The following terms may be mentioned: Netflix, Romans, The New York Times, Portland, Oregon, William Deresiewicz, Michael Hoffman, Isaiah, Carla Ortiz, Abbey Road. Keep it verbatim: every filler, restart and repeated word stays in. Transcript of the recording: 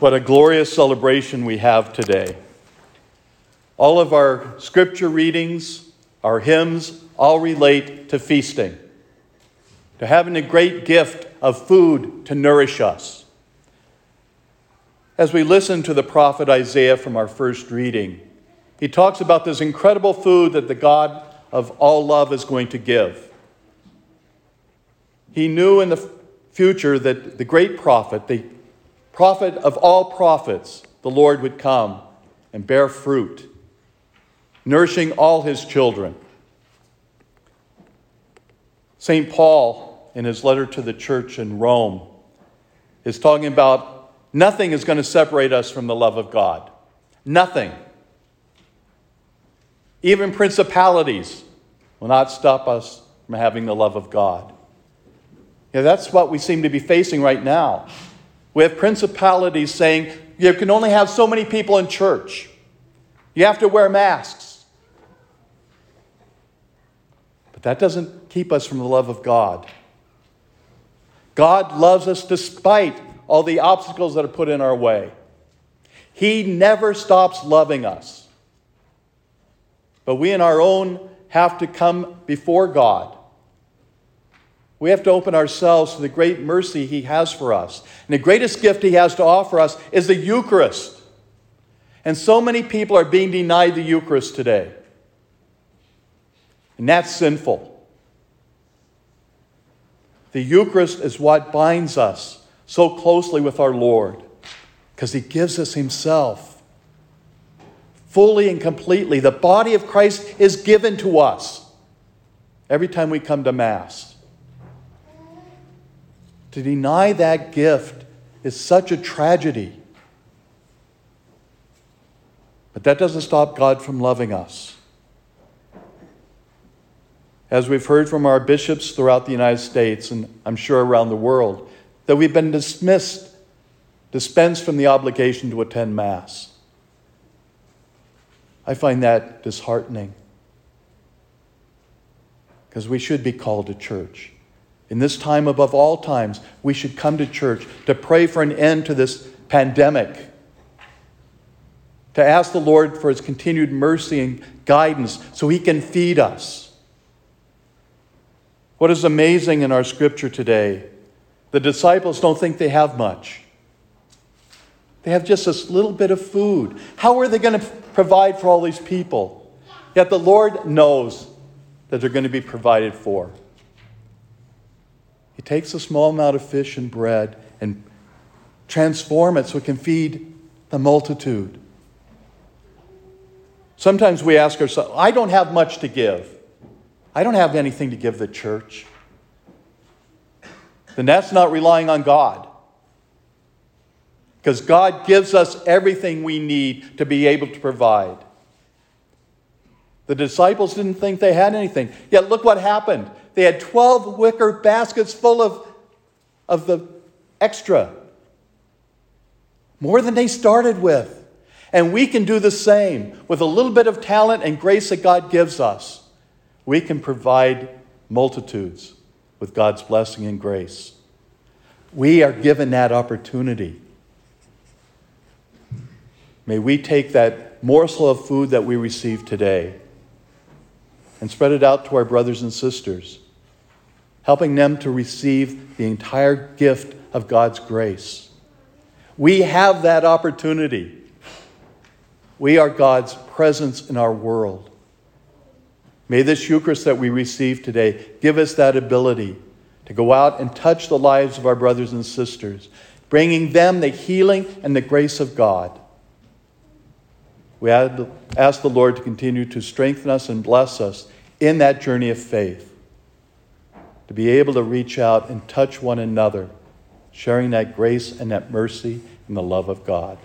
What a glorious celebration we have today. All of our scripture readings, our hymns, all relate to feasting, to having a great gift of food to nourish us. As we listen to the prophet Isaiah from our first reading, he talks about this incredible food that the God of all love is going to give. He knew in the future that the great prophet, the prophet of all prophets, the Lord would come and bear fruit, nourishing all his children. Saint Paul, in his letter to the church in Rome, is talking about nothing is going to separate us from the love of God. Nothing. Even principalities will not stop us from having the love of God. Yeah, that's what we seem to be facing right now. We have principalities saying, you can only have so many people in church. You have to wear masks. But that doesn't keep us from the love of God. God loves us despite all the obstacles that are put in our way. He never stops loving us. But we in our own have to come before God. We have to open ourselves to the great mercy he has for us. And the greatest gift he has to offer us is the Eucharist. And so many people are being denied the Eucharist today. And that's sinful. The Eucharist is what binds us so closely with our Lord, because he gives us himself fully and completely. The body of Christ is given to us every time we come to Mass. To deny that gift is such a tragedy. But that doesn't stop God from loving us. As we've heard from our bishops throughout the United States, and I'm sure around the world, that we've been dismissed, dispensed from the obligation to attend Mass. I find that disheartening, because we should be called to church. In this time, above all times, we should come to church to pray for an end to this pandemic, to ask the Lord for his continued mercy and guidance so he can feed us. What is amazing in our scripture today, the disciples don't think they have much. They have just this little bit of food. How are they going to provide for all these people? Yet the Lord knows that they're going to be provided for. He takes a small amount of fish and bread and transforms it so it can feed the multitude. Sometimes we ask ourselves, I don't have much to give. I don't have anything to give the church. Then that's not relying on God. Because God gives us everything we need to be able to provide. The disciples didn't think they had anything. Yet look what happened. They had twelve wicker baskets full of, of the extra. More than they started with. And we can do the same. With a little bit of talent and grace that God gives us, we can provide multitudes with God's blessing and grace. We are given that opportunity. May we take that morsel of food that we receive today and spread it out to our brothers and sisters, helping them to receive the entire gift of God's grace. We have that opportunity. We are God's presence in our world. May this Eucharist that we receive today give us that ability to go out and touch the lives of our brothers and sisters, bringing them the healing and the grace of God. We ask the Lord to continue to strengthen us and bless us in that journey of faith, to be able to reach out and touch one another, sharing that grace and that mercy and the love of God.